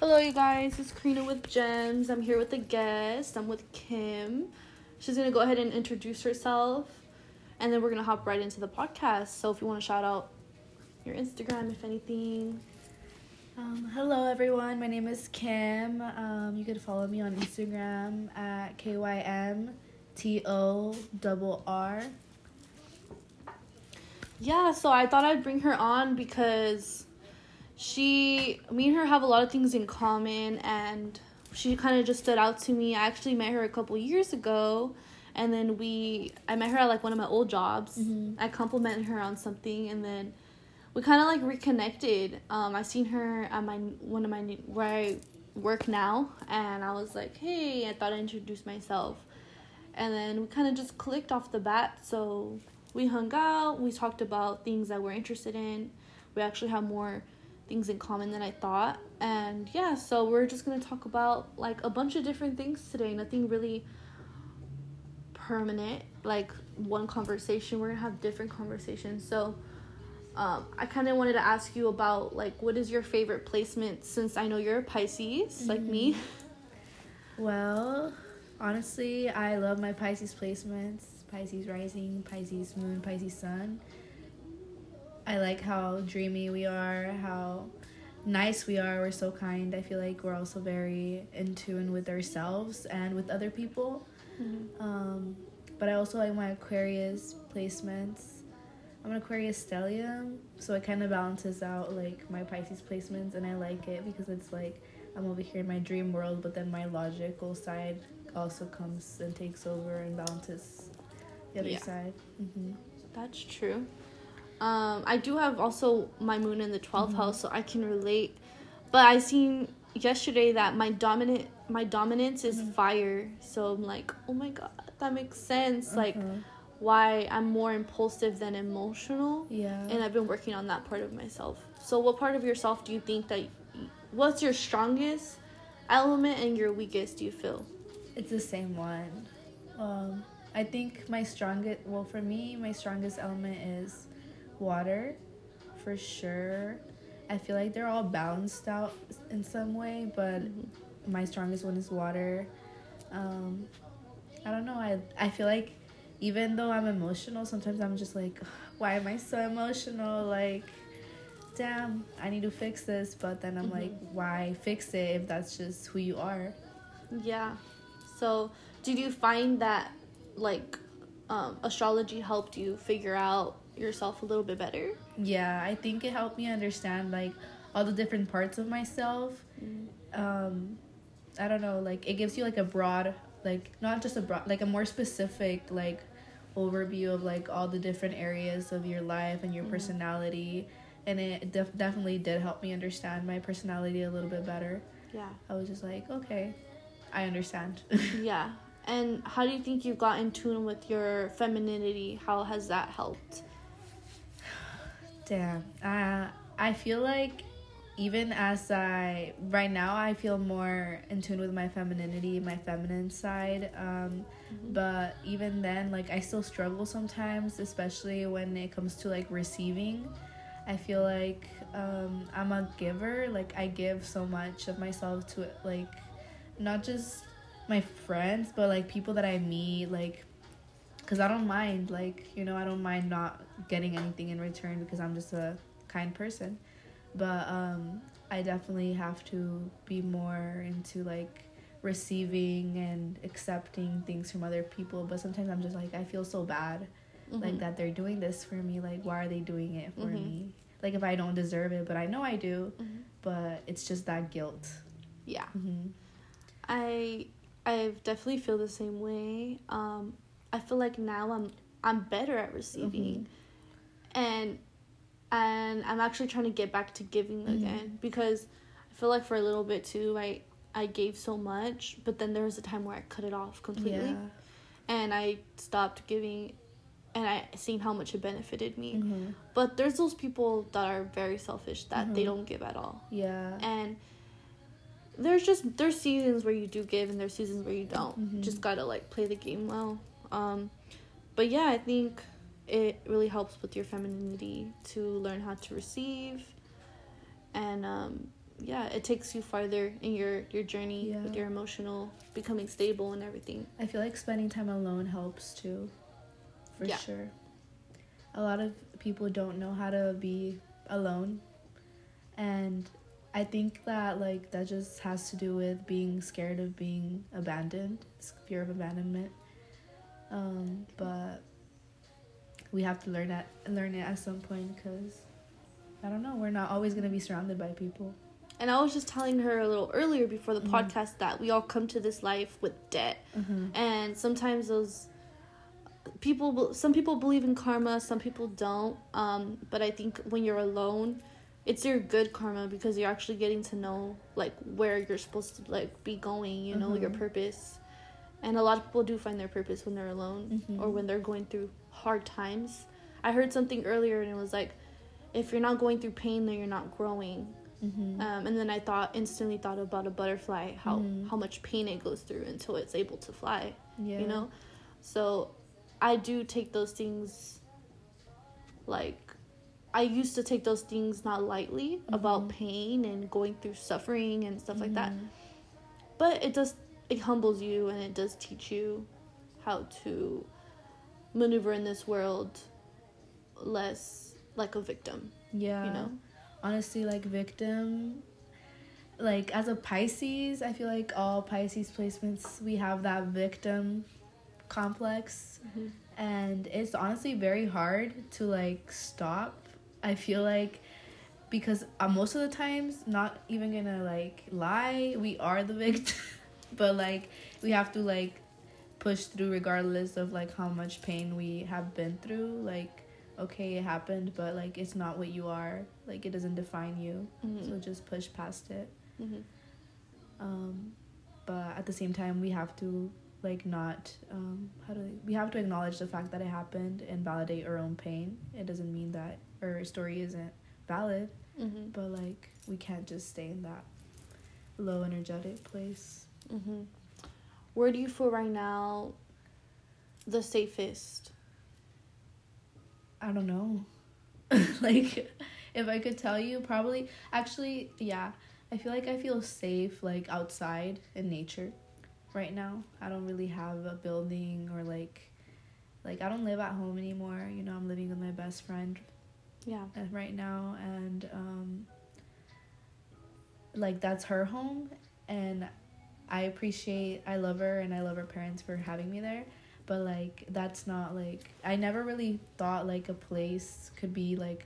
Hello, you guys. It's Karina with Gems. I'm here with a guest. I'm with Kim. She's going to go ahead and introduce herself, and then we're going to hop right into the podcast. So if you want to shout out your Instagram, if anything. Hello, everyone. My name is Kim. You can follow me on Instagram at KYMTORR. Yeah, so I thought I'd bring her on because me and her have a lot of things in common, and she kind of just stood out to me. I actually met her a couple years ago, and then I met her at like one of my old jobs. Mm-hmm. I complimented her on something, and then we kind of like reconnected. I seen her at where I work now, and I was like, hey, I thought I'd introduce myself, and then we kind of just clicked off the bat. So we hung out, we talked about things that we're interested in. We actually have more things in common than I thought, and yeah, so we're just gonna talk about like a bunch of different things today. Nothing really permanent, like one conversation. We're gonna have different conversations. So I kind of wanted to ask you about like, what is your favorite placement, since I know you're a Pisces. Mm-hmm. Like me. Well, honestly, I love my Pisces placements. Pisces rising, Pisces moon, Pisces sun. I like how dreamy we are, how nice we are. We're so kind. I feel like we're also very in tune with ourselves and with other people. Mm-hmm. But I also like my Aquarius placements. I'm an Aquarius stellium, so it kind of balances out like my Pisces placements, and I like it because it's like I'm over here in my dream world, but then my logical side also comes and takes over and balances the other side. Mm-hmm. That's true. I do have also my moon in the 12th mm-hmm. house, so I can relate. But I seen yesterday that my dominance is mm-hmm. fire. So I'm like, oh my god, that makes sense. Uh-huh. Like, why I'm more impulsive than emotional. Yeah. And I've been working on that part of myself. So what part of yourself do you think what's your strongest element and your weakest, do you feel? It's the same one. I think my strongest element is water, for sure. I feel like they're all balanced out in some way, but mm-hmm. my strongest one is water. I don't know. I feel like even though I'm emotional, sometimes I'm just like, why am I so emotional? Like, damn, I need to fix this. But then I'm mm-hmm. like, why fix it if that's just who you are? Yeah. So did you find that like astrology helped you figure out yourself a little bit better? Yeah, I think it helped me understand like all the different parts of myself. Mm-hmm. I don't know, like it gives you like a broad, like not just a broad, like a more specific like overview of like all the different areas of your life and your mm-hmm. personality, and it definitely did help me understand my personality a little bit better. Yeah, I was just like, okay, I understand. Yeah. And how do you think you got in tune with your femininity? How has that helped? Damn. I feel like even as right now, I feel more in tune with my femininity, my feminine side. Mm-hmm. But even then, like, I still struggle sometimes, especially when it comes to, like, receiving. I feel like I'm a giver. Like, I give so much of myself to, like, not just my friends, but, like, people that I meet, like, because I don't mind, like, you know, I don't mind not getting anything in return because I'm just a kind person. But I definitely have to be more into, like, receiving and accepting things from other people. But sometimes I'm just like, I feel so bad, mm-hmm. like, that they're doing this for me. Like, why are they doing it for mm-hmm. me? Like, if I don't deserve it, but I know I do. Mm-hmm. But it's just that guilt. Yeah. Mm-hmm. I definitely feel the same way. I feel like now I'm better at receiving, mm-hmm. and I'm actually trying to get back to giving mm-hmm. again, because I feel like for a little bit too, I gave so much, but then there was a time where I cut it off completely, and I stopped giving, and I seen how much it benefited me. Mm-hmm. But there's those people that are very selfish, that mm-hmm. they don't give at all. Yeah, and there's seasons where you do give and there's seasons where you don't. Mm-hmm. Just gotta like play the game well. But yeah, I think it really helps with your femininity to learn how to receive, and yeah, it takes you farther in your journey with your emotional becoming stable and everything. I feel like spending time alone helps too, for sure. A lot of people don't know how to be alone, and I think that like that just has to do with being scared of being abandoned. It's fear of abandonment. But we have to learn it at some point, because I don't know, we're not always going to be surrounded by people. And I was just telling her a little earlier before the podcast that we all come to this life with debt. And sometimes those people, some people believe in karma, some people don't. But I think when you're alone, it's your good karma, because you're actually getting to know, like, where you're supposed to, like, be going, you know, your purpose. And a lot of people do find their purpose when they're alone or when they're going through hard times. I heard something earlier and it was like, if you're not going through pain, then you're not growing. And then I instantly thought about a butterfly, how much pain it goes through until it's able to fly, you know? So I do take those things, like, I used to take those things not lightly about pain and going through suffering and stuff like that. But it humbles you, and it does teach you how to maneuver in this world less like a victim. You know, honestly, like victim, like as a Pisces, I feel like all Pisces placements, we have that victim complex, and it's honestly very hard to like stop. I feel like, because most of the times, not even gonna like lie, we are the victim, but like we have to like push through regardless of like how much pain we have been through. Like, okay, it happened, but like it's not what you are, like it doesn't define you, so just push past it. But at the same time, we have to like not we have to acknowledge the fact that it happened and validate our own pain. It doesn't mean that our story isn't valid, but like we can't just stay in that low energetic place. Where do you feel right now the safest? I don't know. Like, if I could tell you, probably. Actually, yeah. I feel like I feel safe, like, outside in nature right now. I don't really have a building or, like, I don't live at home anymore. You know, I'm living with my best friend right now. And, like, that's her home. And I love her, and I love her parents for having me there. But, like, that's not, like... I never really thought, like, a place could be, like,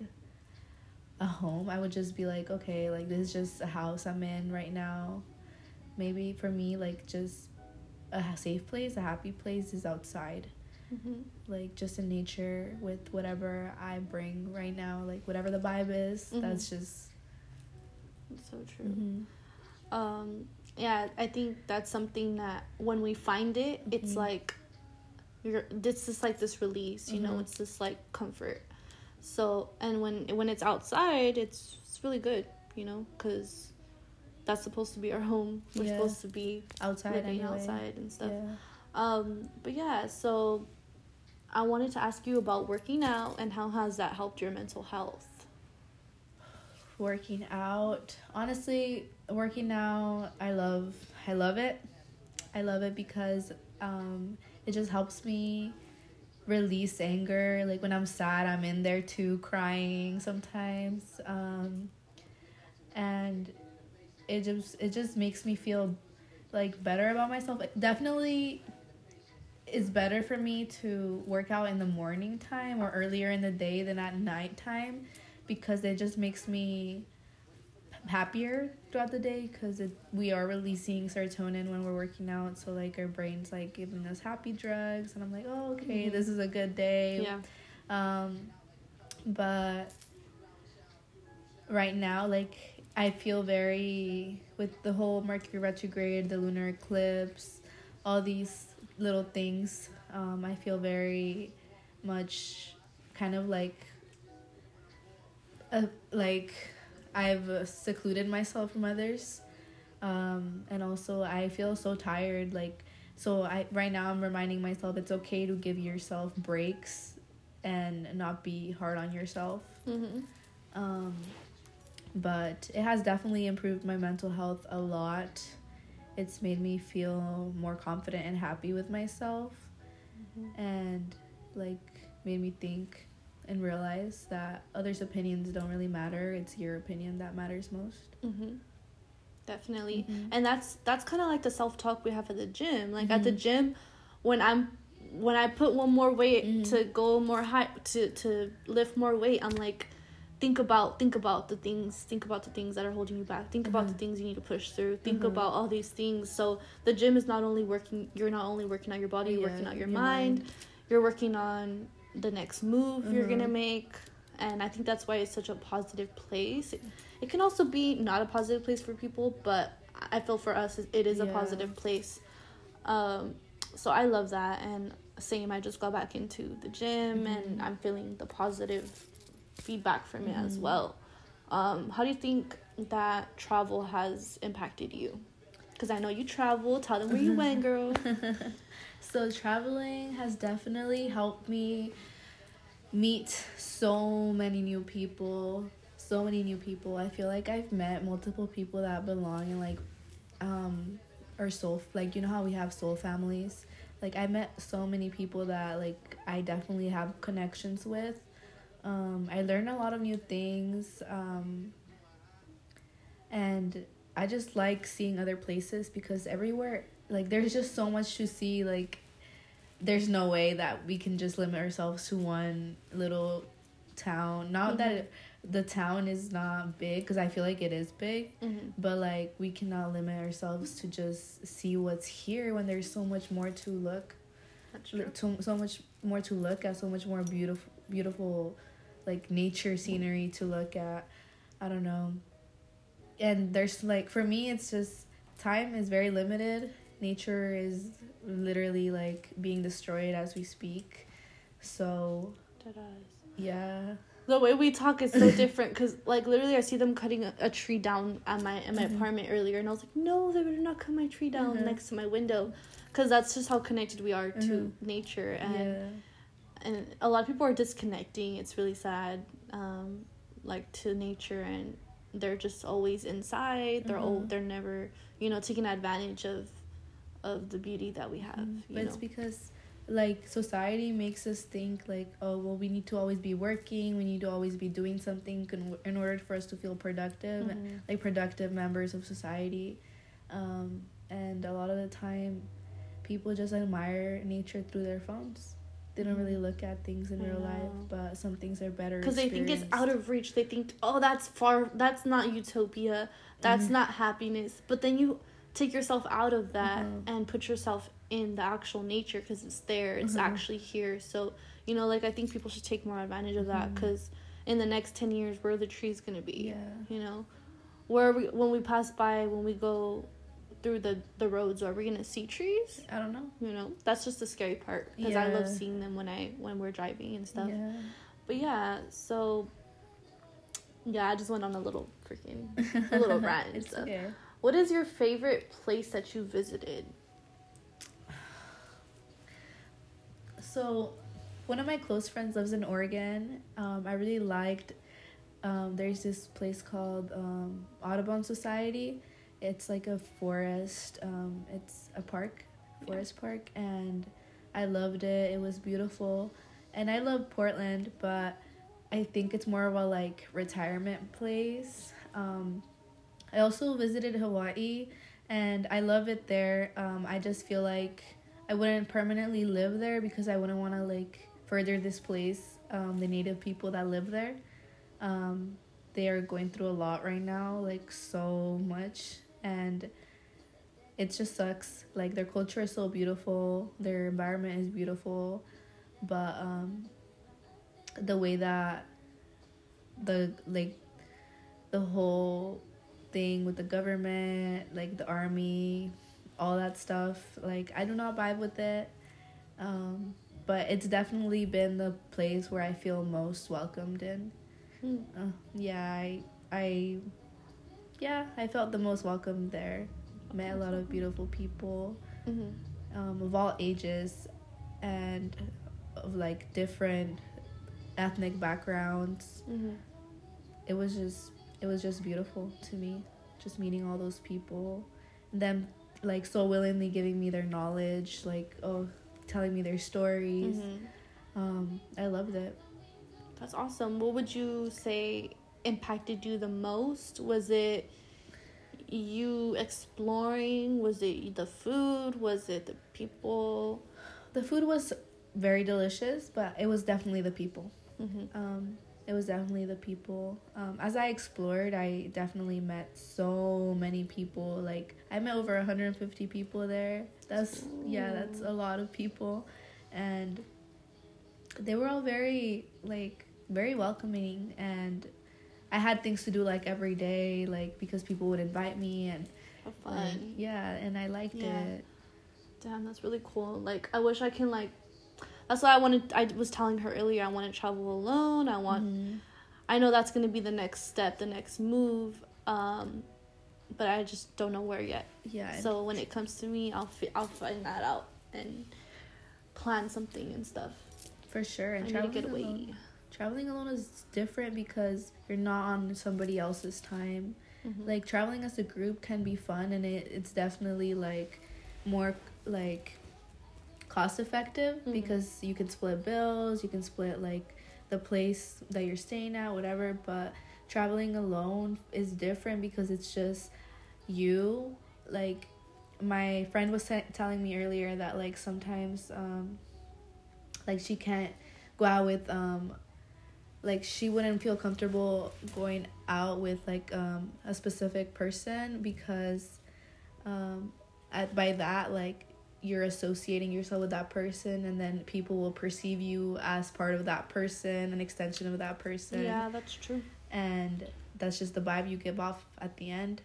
a home. I would just be, like, okay, like, this is just a house I'm in right now. Maybe, for me, like, just a safe place, a happy place is outside. Like, just in nature with whatever I bring right now. Like, whatever the vibe is, that's just... That's so true. Yeah, I think that's something that when we find it, it's, like... It's just like this release, you know, it's just like comfort. So, and when it's outside, it's really good, you know, because that's supposed to be our home. We're supposed to be outside, living anyway. Outside and stuff. But yeah, so I wanted to ask you about working out and how has that helped your mental health? Working out, honestly, working out, I love it. I love it because it just helps me release anger. Like, when I'm sad, I'm in there too, crying sometimes. And it just makes me feel, like, better about myself. It definitely is better for me to work out in the morning time or earlier in the day than at night time, because it just makes me happier throughout the day, because we are releasing serotonin when we're working out, so like our brain's like giving us happy drugs, and I'm like, oh, okay, this is a good day. But right now, like, I feel very, with the whole Mercury retrograde, the lunar eclipse, all these little things, I feel very much kind of like I've secluded myself from others, and also I feel so tired, like, so I right now I'm reminding myself it's okay to give yourself breaks and not be hard on yourself. but it has definitely improved my mental health a lot. It's made me feel more confident and happy with myself, mm-hmm. and like made me think and realize that others' opinions don't really matter. It's your opinion that matters most. Mm-hmm. Definitely. Mm-hmm. And that's kind of like the self-talk we have at the gym. Like, mm-hmm. at the gym, when I put one more weight, mm-hmm. to go more high, to lift more weight, I'm like, think about the things that are holding you back. Think mm-hmm. about the things you need to push through. Think mm-hmm. about all these things. So the gym is not only working out your body, you're working out your mind. You're working on the next move mm-hmm. you're gonna make. And I think that's why it's such a positive place. It can also be not a positive place for people, but I feel for us it is a positive place. So I love that. And same, I just got back into the gym, mm-hmm. and I'm feeling the positive feedback from mm-hmm. it as well. How do you think that travel has impacted you? Because I know you travel. Tell them where you went, girl. So traveling has definitely helped me meet so many new people. I feel like I've met multiple people that belong in, like, or soul, like, you know how we have soul families? Like, I met so many people that, like, I definitely have connections with. I learned a lot of new things, and I just like seeing other places, because everywhere, like, there's just so much to see. Like, there's no way that we can just limit ourselves to one little town. Not mm-hmm. that the town is not big, because I feel like it is big, mm-hmm. but, like, we cannot limit ourselves to just see what's here when there's so much more to look. That's true. So much more to look at, so much more beautiful, like, nature scenery to look at. I don't know. And there's, like, for me, it's just time is very limited. Nature is literally, like, being destroyed as we speak. So, yeah. The way we talk is so different, because, like, literally I see them cutting a tree down at my mm-hmm. apartment earlier, and I was like, no, they better not cut my tree down mm-hmm. next to my window, because that's just how connected we are mm-hmm. to nature. And yeah. and a lot of people are disconnecting. It's really sad, like, to nature, and they're just always inside. They're mm-hmm. old. They're never, you know, taking advantage of the beauty that we have. Mm-hmm. But it's because, like, society makes us think, like, oh, well, we need to always be working, we need to always be doing something in order for us to feel productive, mm-hmm. like productive members of society. And a lot of the time, people just admire nature through their phones. They don't really look at things in real life, but some things are better because they think it's out of reach. They think, oh, that's far, that's not utopia, that's mm-hmm. not happiness. But then you take yourself out of that mm-hmm. and put yourself in the actual nature, because it's there, it's mm-hmm. actually here. So, you know, like, I think people should take more advantage of that, because mm-hmm. in the next 10 years, where are the trees gonna be? Yeah. You know, where are we, when we pass by, when we go through the roads, are we gonna see trees? I don't know. You know, that's just the scary part, because I love seeing them when we're driving and stuff. Yeah. But yeah, so yeah, I just went on a little rant. It's so. Okay. What is your favorite place that you visited? So, one of my close friends lives in Oregon. I really liked, there's this place called Audubon Society. It's like a forest, it's a park, forest park, and I loved it. It was beautiful. And I love Portland, but I think it's more of a, like, retirement place. I also visited Hawaii, and I love it there. I just feel like I wouldn't permanently live there, because I wouldn't want to, like, further displace the native people that live there. They are going through a lot right now, like, so much, and it just sucks. Like, their culture is so beautiful, their environment is beautiful, but the way that the whole thing with the government, like the army, all that stuff, like, I do not vibe with it. But it's definitely been the place where I feel most welcomed in. I felt the most welcomed there. Met a lot of beautiful people, mm-hmm. Of all ages, and of, like, different ethnic backgrounds. Mm-hmm. It was just it was just beautiful to me, just meeting all those people, them like so willingly giving me their knowledge, like, oh, telling me their stories. Mm-hmm. I loved it. That's awesome. What would you say impacted you the most? Was it you exploring? Was it the food? Was it the people? The food was very delicious, but it was definitely the people. Mm-hmm. It was definitely the people. As I explored, I definitely met so many people. Like, I met over 150 people there. That's a lot of people. And they were all very, like, very welcoming. And I had things to do, like, every day, like, because people would invite me. And fun. And I liked it. Damn, that's really cool. Like, I wish I can, like, that's why I was telling her earlier, I want to travel alone. Mm-hmm. I know that's going to be the next step, the next move. But I just don't know where yet. Yeah. So when it comes to me, I'll find that out and plan something and stuff. For sure. And traveling alone is different because you're not on somebody else's time. Mm-hmm. Like, traveling as a group can be fun, and it's definitely, like, more, like, cost effective. Mm-hmm. Because you can split bills, you can split like the place that you're staying at, whatever. But traveling alone is different because it's just you. Like, my friend was telling me earlier that, like, sometimes like she can't go out with like she wouldn't feel comfortable going out with like a specific person because by that, like, you're associating yourself with that person, and then people will perceive you as part of that person, an extension of that person. Yeah, that's true. And that's just the vibe you give off at the end.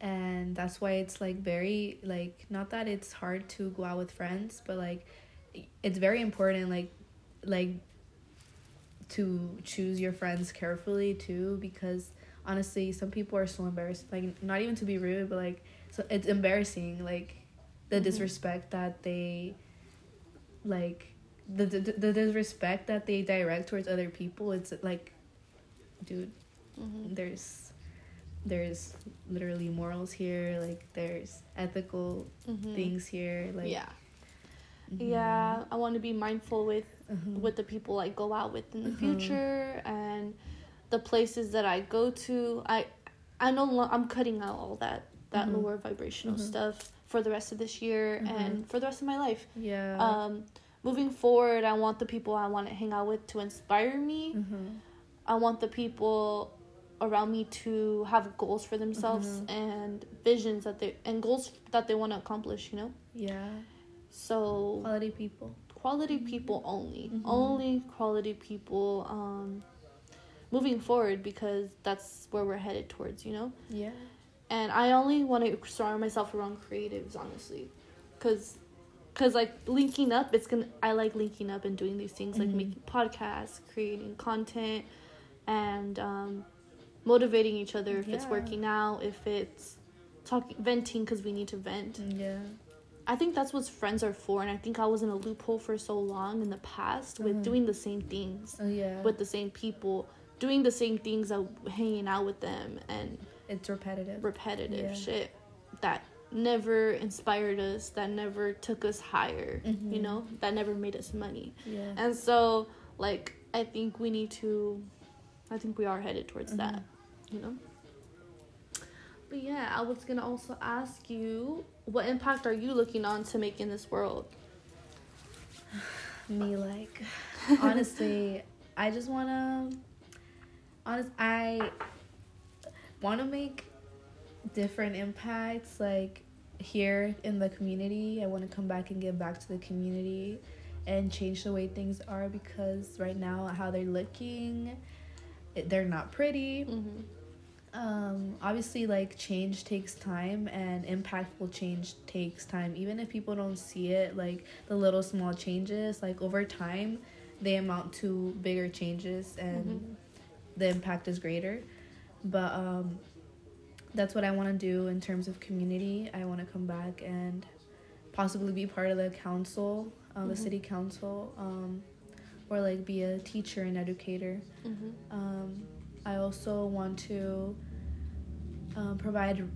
And that's why it's, like, very, like, not that it's hard to go out with friends, but, like, it's very important, like to choose your friends carefully, too, because, honestly, some people are so embarrassed. Like, not even to be rude, but, like, so it's embarrassing, like, the mm-hmm. disrespect that they, like, the disrespect that they direct towards other people. It's like, dude, mm-hmm. there's literally morals here. Like, there's ethical mm-hmm. things here. Like, yeah, mm-hmm. yeah. I want to be mindful with mm-hmm. with the people I go out with in the mm-hmm. future, and the places that I go to. I know I'm cutting out all that mm-hmm. lower vibrational mm-hmm. stuff for the rest of this year mm-hmm. and for the rest of my life. Yeah. Moving forward, I want the people I want to hang out with to inspire me. Mm-hmm. I want the people around me to have goals for themselves mm-hmm. and visions and goals that they want to accomplish, you know? Yeah. So quality people. Quality people only. Mm-hmm. Only quality people moving forward, because that's where we're headed towards, you know? Yeah. And I only want to surround myself around creatives, honestly. Because like, linking up, I like linking up and doing these things, mm-hmm. like making podcasts, creating content, and motivating each other if it's working out, if it's venting because we need to vent. Yeah. I think that's what friends are for, and I think I was in a loophole for so long in the past with mm-hmm. doing the same things with the same people, doing the same things, hanging out with them, and... It's repetitive shit that never inspired us, that never took us higher, mm-hmm. you know, that never made us money. Yeah. And so, like, I think we are headed towards mm-hmm. that, you know? But yeah, I was gonna also ask you, what impact are you looking on to make in this world? Me, like, honestly, I just want to make different impacts, like, here in the community. I want to come back and give back to the community and change the way things are, because right now how they're looking, they're not pretty. Mm-hmm. Obviously, like, change takes time, and impactful change takes time. Even if people don't see it, like, the little small changes, like, over time they amount to bigger changes, and mm-hmm. the impact is greater. But that's what I want to do in terms of community. I want to come back and possibly be part of the council, the mm-hmm. city council, or, like, be a teacher and educator. Mm-hmm. I also want to provide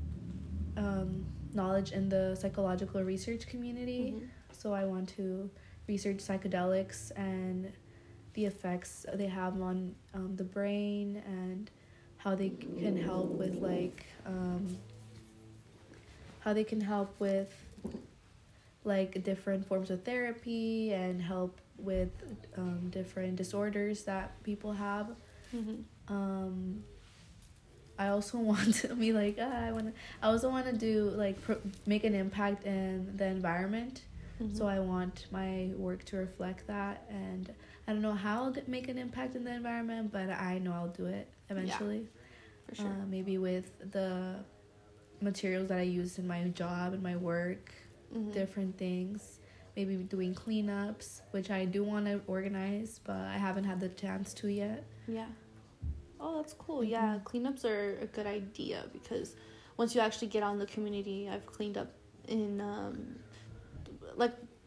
knowledge in the psychological research community. Mm-hmm. So I want to research psychedelics and the effects they have on the brain and how they can help with different forms of therapy and help with different disorders that people have. Mm-hmm. I also want to be like I also want to do make an impact in the environment. Mm-hmm. So I want my work to reflect that, and I don't know how I'll make an impact in the environment, but I know I'll do it eventually. Yeah, for sure. Maybe with the materials that I use in my job and my work, mm-hmm. different things. Maybe doing cleanups, which I do want to organize, but I haven't had the chance to yet. Yeah. Oh, that's cool. Mm-hmm. Yeah, cleanups are a good idea because once you actually get out in the community, I've cleaned up in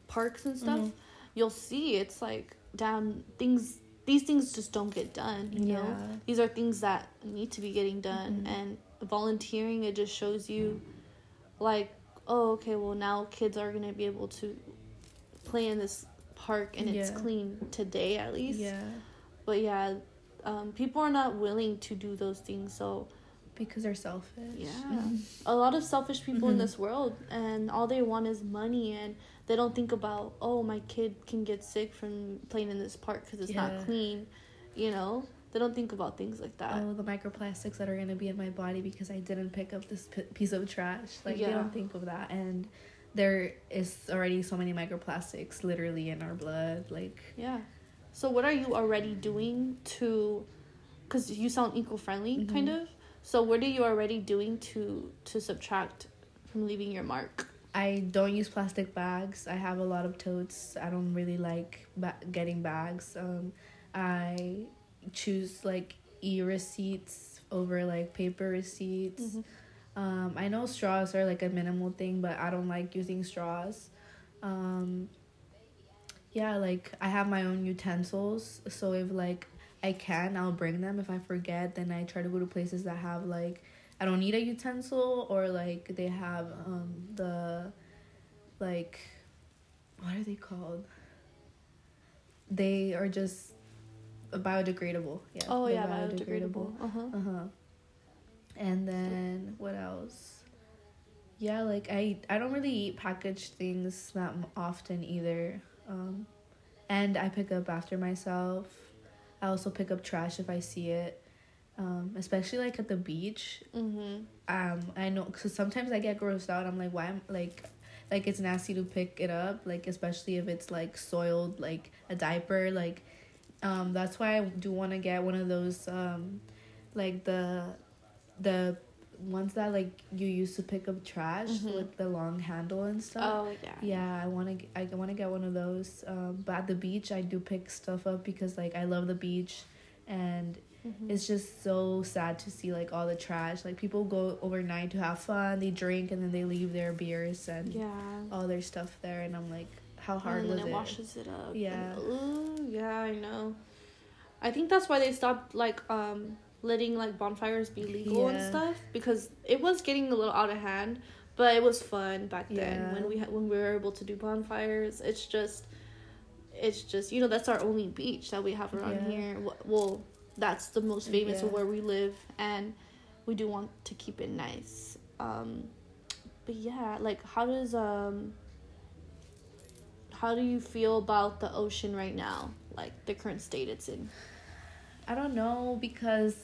parks and stuff. Mm-hmm. You'll see it's these things just don't get done, you know? These are things that need to be getting done, mm-hmm. and volunteering, it just shows you, now kids are going to be able to play in this park, and it's clean today at least. Yeah. But yeah, people are not willing to do those things, so... Because they're selfish. Yeah. Mm-hmm. A lot of selfish people mm-hmm. in this world, and all they want is money, and they don't think about, my kid can get sick from playing in this park because it's not clean, you know? They don't think about things like that. Oh, the microplastics that are going to be in my body because I didn't pick up this piece of trash. They don't think of that, and there is already so many microplastics literally in our blood, Yeah. So what are you already doing to... Because you sound eco-friendly, mm-hmm. kind of. So what are you already doing to subtract from leaving your mark? I don't use plastic bags. I have a lot of totes. I don't really like getting bags. I choose e-receipts over paper receipts. Mm-hmm. I know straws are a minimal thing, but I don't like using straws. I have my own utensils, so if I can, I'll bring them. If I forget, then I try to go to places that have I don't need a utensil, or they have what are they called? They are just biodegradable. Yeah. Oh yeah, biodegradable. Uh-huh. And then what else? Yeah, I don't really eat packaged things that often either. And I pick up after myself. I also pick up trash if I see it, especially at the beach. Mm-hmm. I know, because sometimes I get grossed out. I'm why am it's nasty to pick it up, especially if it's soiled, a diaper. That's why I do want to get one of those, the ones that you use to pick up trash, mm-hmm. with the long handle and stuff. Oh yeah. Yeah, I want to get one of those. But at the beach I do pick stuff up because I love the beach, and mm-hmm. it's just so sad to see all the trash. People go overnight to have fun, they drink, and then they leave their beers and all their stuff there, and I'm how hard was it? And it washes it up. Yeah. Yeah, I know. I think that's why they stopped letting bonfires be legal and stuff, because it was getting a little out of hand, but it was fun back then when we were able to do bonfires. It's just that's our only beach that we have around here. Well, that's the most famous where we live, and we do want to keep it nice. How do you feel about the ocean right now, the current state it's in? I don't know, because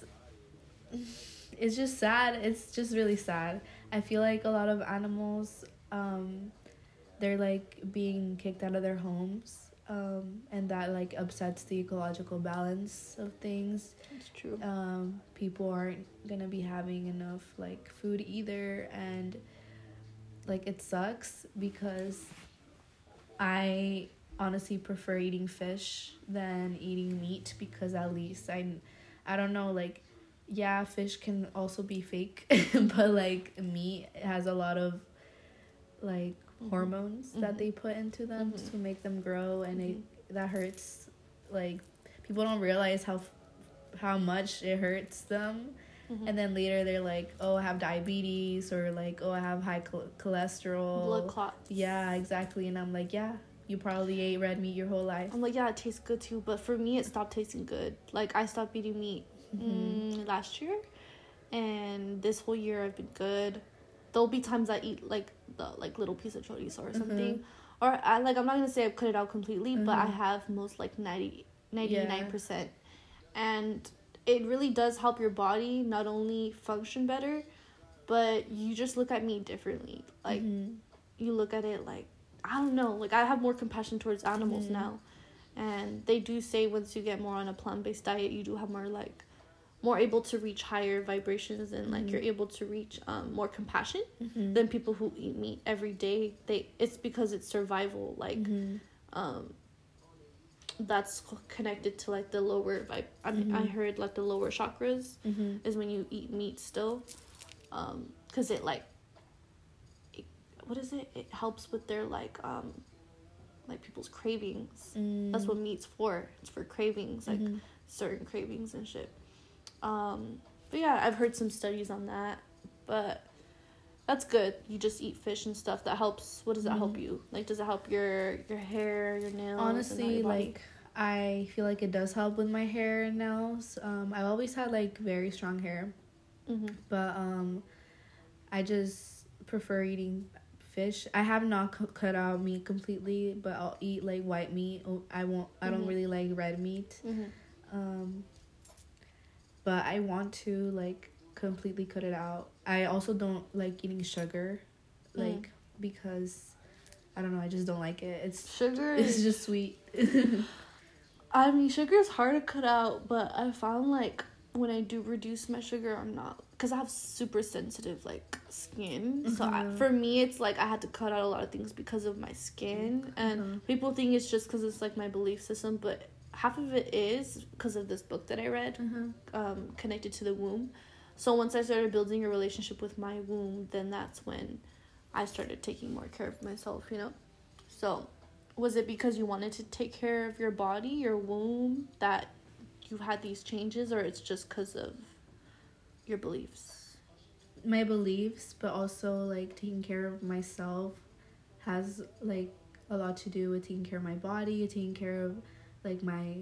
it's just sad. It's just really sad. I feel a lot of animals, they're being kicked out of their homes, and that upsets the ecological balance of things. That's true. People aren't gonna be having enough food either, and it sucks because I honestly prefer eating fish than eating meat, because at least I don't know, fish can also be fake, but meat has a lot of mm-hmm. hormones mm-hmm. that they put into them mm-hmm. to make them grow, and mm-hmm. that hurts. People don't realize how how much it hurts them. Mm-hmm. And then later they're like, oh, I have diabetes, or like, oh, I have high cholesterol. Blood clots. Yeah, exactly. And I'm like, yeah, you probably ate red meat your whole life. I'm like, yeah, it tastes good too. But for me, it stopped tasting good. Like, I stopped eating meat last year. And this whole year I've been good. There'll be times I eat like little piece of chorizo or something. Mm-hmm. Or I like, I'm not gonna say I've cut it out completely, but I have most like 99%. And it really does help your body not only function better, but you just look at meat differently. Like you look at it like, I don't know, like I have more compassion towards animals now. And they do say once you get more on a plant-based diet, you do have more able to reach higher vibrations, and like you're able to reach more compassion than people who eat meat every day. It's because it's survival, like that's connected to like the lower vibe. I heard like the lower chakras is when you eat meat still, because it like it helps with their like people's cravings. That's what meat's for. It's for cravings, like certain cravings and shit. But yeah, I've heard some studies on that, but that's good. You just eat fish and stuff. That helps. What does that help you? Like, does it help your hair, your nails? Honestly, your like, I feel like it does help with my hair and nails. I've always had like very strong hair, but, I just prefer eating fish. I have not cut out meat completely, but I'll eat like white meat. I don't really like red meat. But I want to, like, completely cut it out. I also don't like eating sugar, like, because, I don't know, I just don't like it. It's just sweet. I mean, sugar is hard to cut out, but I found, like, when I do reduce my sugar, I'm not... Because I have super sensitive, like, skin. So, for me, it's, like, I had to cut out a lot of things because of my skin. And people think it's just because it's, like, my belief system, but... Half of it is because of this book that I read, Connected to the Womb. So once I started building a relationship with my womb, then that's when I started taking more care of myself, you know? So was it because you wanted to take care of your body, your womb, that you had these changes, or it's just because of your beliefs? My beliefs, but also, like, taking care of myself has, like, a lot to do with taking care of my body, taking care of... like my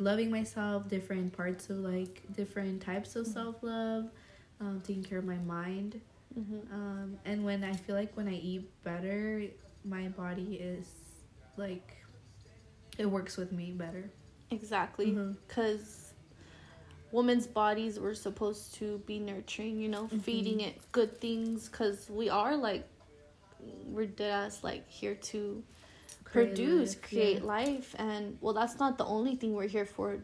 loving myself, different parts of like different types of self-love, taking care of my mind, and when I feel like when I eat better, my body is like it works with me better. Exactly, because women's bodies were supposed to be nurturing, you know, feeding it good things, because we are like we're dead ass like here to create life. And well, that's not the only thing we're here for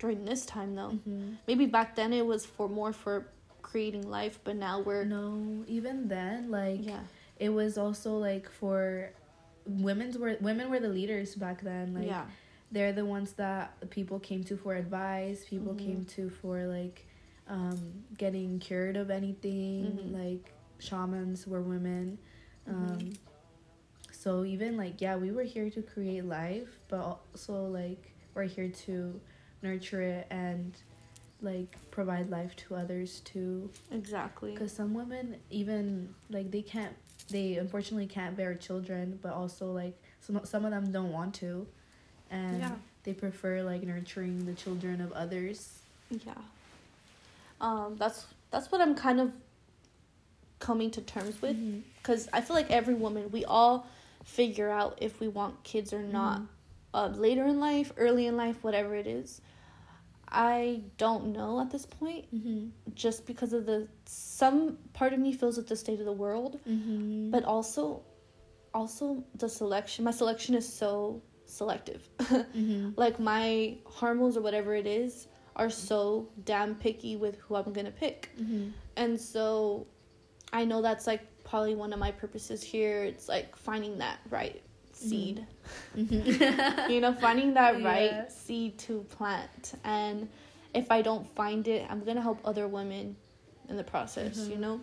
during this time though. Maybe back then it was for creating life, but now even then, like, yeah, it was also like for women were the leaders back then, like, yeah, they're the ones that people came to for advice, people came to for like getting cured of anything, like shamans were women. So even, like, yeah, we were here to create life, but also, like, we're here to nurture it and, like, provide life to others, too. Exactly. Because some women even, like, they unfortunately can't bear children, but also, like, some of them don't want to. And they prefer, like, nurturing the children of others. Yeah. That's what I'm kind of coming to terms with. Because I feel like every woman, we all... figure out if we want kids or not, later in life, early in life, whatever it is. I don't know at this point, just because of some part of me feels with the state of the world, but also the selection. My selection is so selective. Like my hormones or whatever it is are so damn picky with who I'm gonna pick. And so I know that's like probably one of my purposes here. It's like finding that right seed, you know, finding that right seed to plant. And if I don't find it, I'm gonna help other women in the process. You know,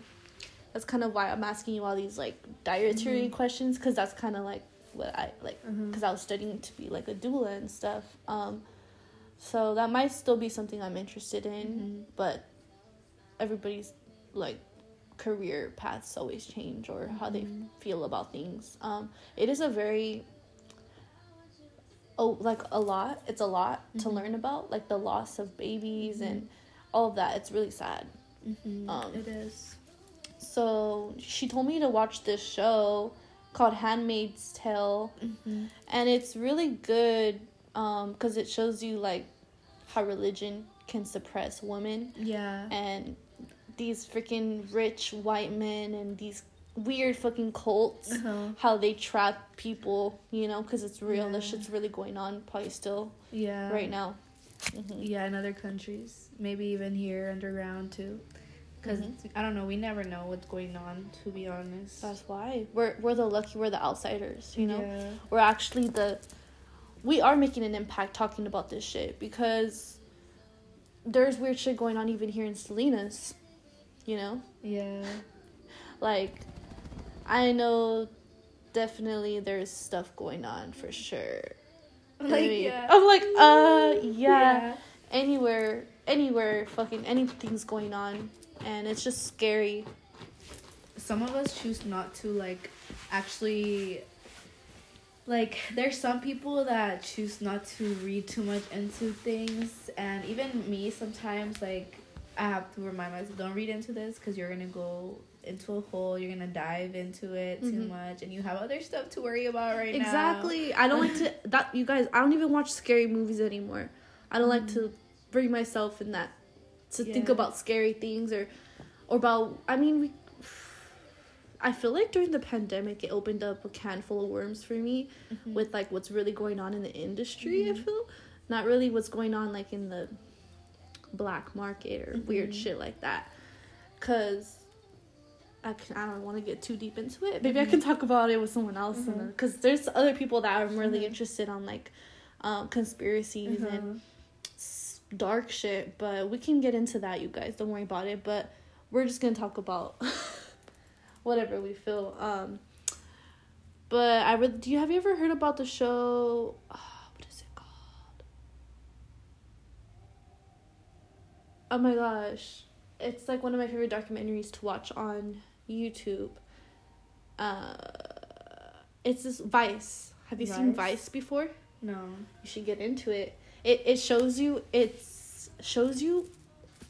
that's kind of why I'm asking you all these like dietary questions, because that's kind of like what I like, because I was studying to be like a doula and stuff. So that might still be something I'm interested in, mm-hmm. but everybody's like career paths always change, or mm-hmm. how they feel about things. It is a very lot mm-hmm. to learn about, like the loss of babies mm-hmm. and all of that. It's really sad. Mm-hmm. It is. So she told me to watch this show called Handmaid's Tale, mm-hmm. and it's really good because it shows you like how religion can suppress women. Yeah. And these freaking rich white men and these weird fucking cults, uh-huh. how they trap people, you know, because it's real. Yeah. This shit's really going on, probably still. Yeah. Right now. Mm-hmm. Yeah, in other countries, maybe even here underground too, because mm-hmm. I don't know. We never know what's going on, to be honest. That's why we're the lucky, we're the outsiders. You know, yeah. We're actually we are making an impact talking about this shit, because there's weird shit going on even here in Salinas. You know. Yeah. Like, I know, definitely there's stuff going on for sure. Like, yeah. I'm like, yeah. Anywhere, fucking anything's going on, and it's just scary. Some of us choose not to, like, actually, like, there's some people that choose not to read too much into things, and even me sometimes, like, I have to remind myself, don't read into this, because you're gonna go into a hole, you're gonna dive into it too mm-hmm. much, and you have other stuff to worry about right exactly. now. Exactly. I don't like to that, you guys. I don't even watch scary movies anymore. I don't mm-hmm. like to bring myself in that to yeah. think about scary things or about. I mean, I feel like during the pandemic, it opened up a can full of worms for me mm-hmm. with like what's really going on in the industry. Mm-hmm. I feel not really what's going on like in the black market or mm-hmm. weird shit like that, because. I don't want to get too deep into it. Maybe mm-hmm. I can talk about it with someone else. Because mm-hmm. there's other people that I'm really mm-hmm. interested on, like, conspiracies mm-hmm. and dark shit. But we can get into that, you guys. Don't worry about it. But we're just going to talk about whatever we feel. But have you ever heard about the show? What is it called? Oh, my gosh. It's like one of my favorite documentaries to watch on YouTube. It's this Vice. Have you seen Vice before? No. You should get into it. It shows you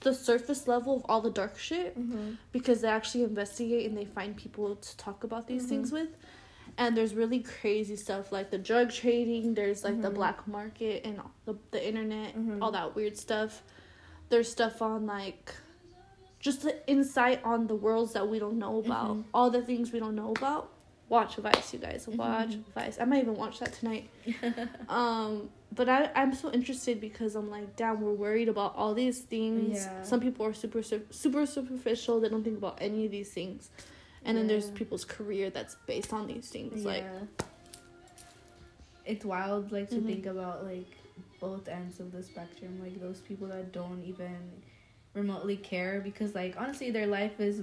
the surface level of all the dark shit mm-hmm. because they actually investigate and they find people to talk about these mm-hmm. things with. And there's really crazy stuff like the drug trading, there's like mm-hmm. the black market and the internet, mm-hmm. all that weird stuff. There's stuff on like just the insight on the worlds that we don't know about. Mm-hmm. All the things we don't know about. Watch Vice, you guys. Watch mm-hmm. Vice. I might even watch that tonight. But I'm so interested because I'm like, damn, we're worried about all these things. Yeah. Some people are super superficial. They don't think about any of these things. And yeah. then there's people's career that's based on these things. Yeah. Like, it's wild, like, to mm-hmm. think about, like, both ends of the spectrum. Like, those people that don't even remotely care, because like honestly their life is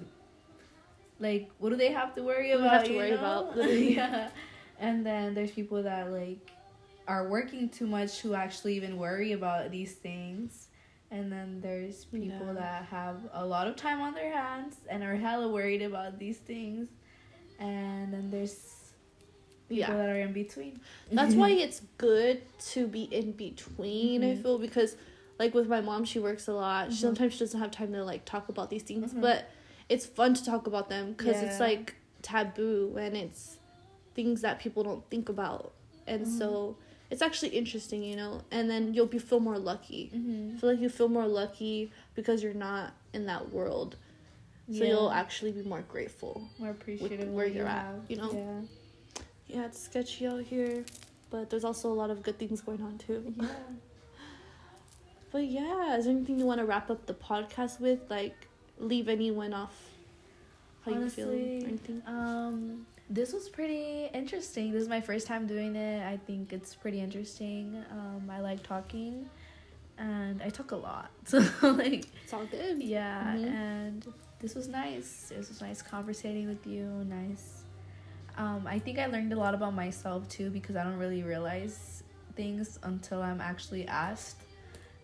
like, what do they have to worry about? Yeah. And then there's people that like are working too much who actually even worry about these things, and then there's people yeah. that have a lot of time on their hands and are hella worried about these things, and then there's people yeah. that are in between. That's why it's good to be in between. Mm-hmm. I feel, because like, with my mom, she works a lot. Mm-hmm. Sometimes she doesn't have time to, like, talk about these things. Mm-hmm. But it's fun to talk about them because yeah. it's, like, taboo. And it's things that people don't think about. And mm-hmm. so it's actually interesting, you know. And then you'll feel more lucky. Mm-hmm. I feel like you feel more lucky because you're not in that world. So yeah. you'll actually be more grateful. More appreciative where you're at, you know. Yeah, it's sketchy out here. But there's also a lot of good things going on, too. Yeah. But yeah, is there anything you want to wrap up the podcast with? Like, leave anyone off how honestly, you feel or anything? This was pretty interesting. This is my first time doing it. I think it's pretty interesting. I like talking, and I talk a lot. So, like, it's all good. Yeah, mm-hmm. and this was nice. It was nice conversating with you. Nice. I think I learned a lot about myself, too, because I don't really realize things until I'm actually asked.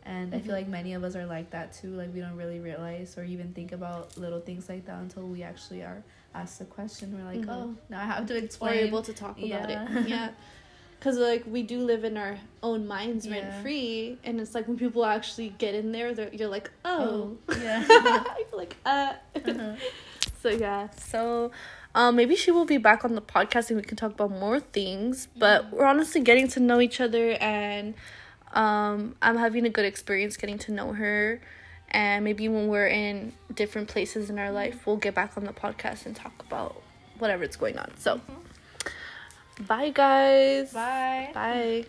And I feel like many of us are like that too. Like, we don't really realize or even think about little things like that until we actually are asked the question. We're like, oh, now I have to explain. Or able to talk about it. Yeah. Because, like, we do live in our own minds rent-free. And it's like when people actually get in there, you're like, oh. Yeah. You're like, So, yeah. So, maybe she will be back on the podcast and we can talk about more things. But we're honestly getting to know each other, and I'm having a good experience getting to know her, and maybe when we're in different places in our life, we'll get back on the podcast and talk about whatever it's going on. So bye guys. Bye.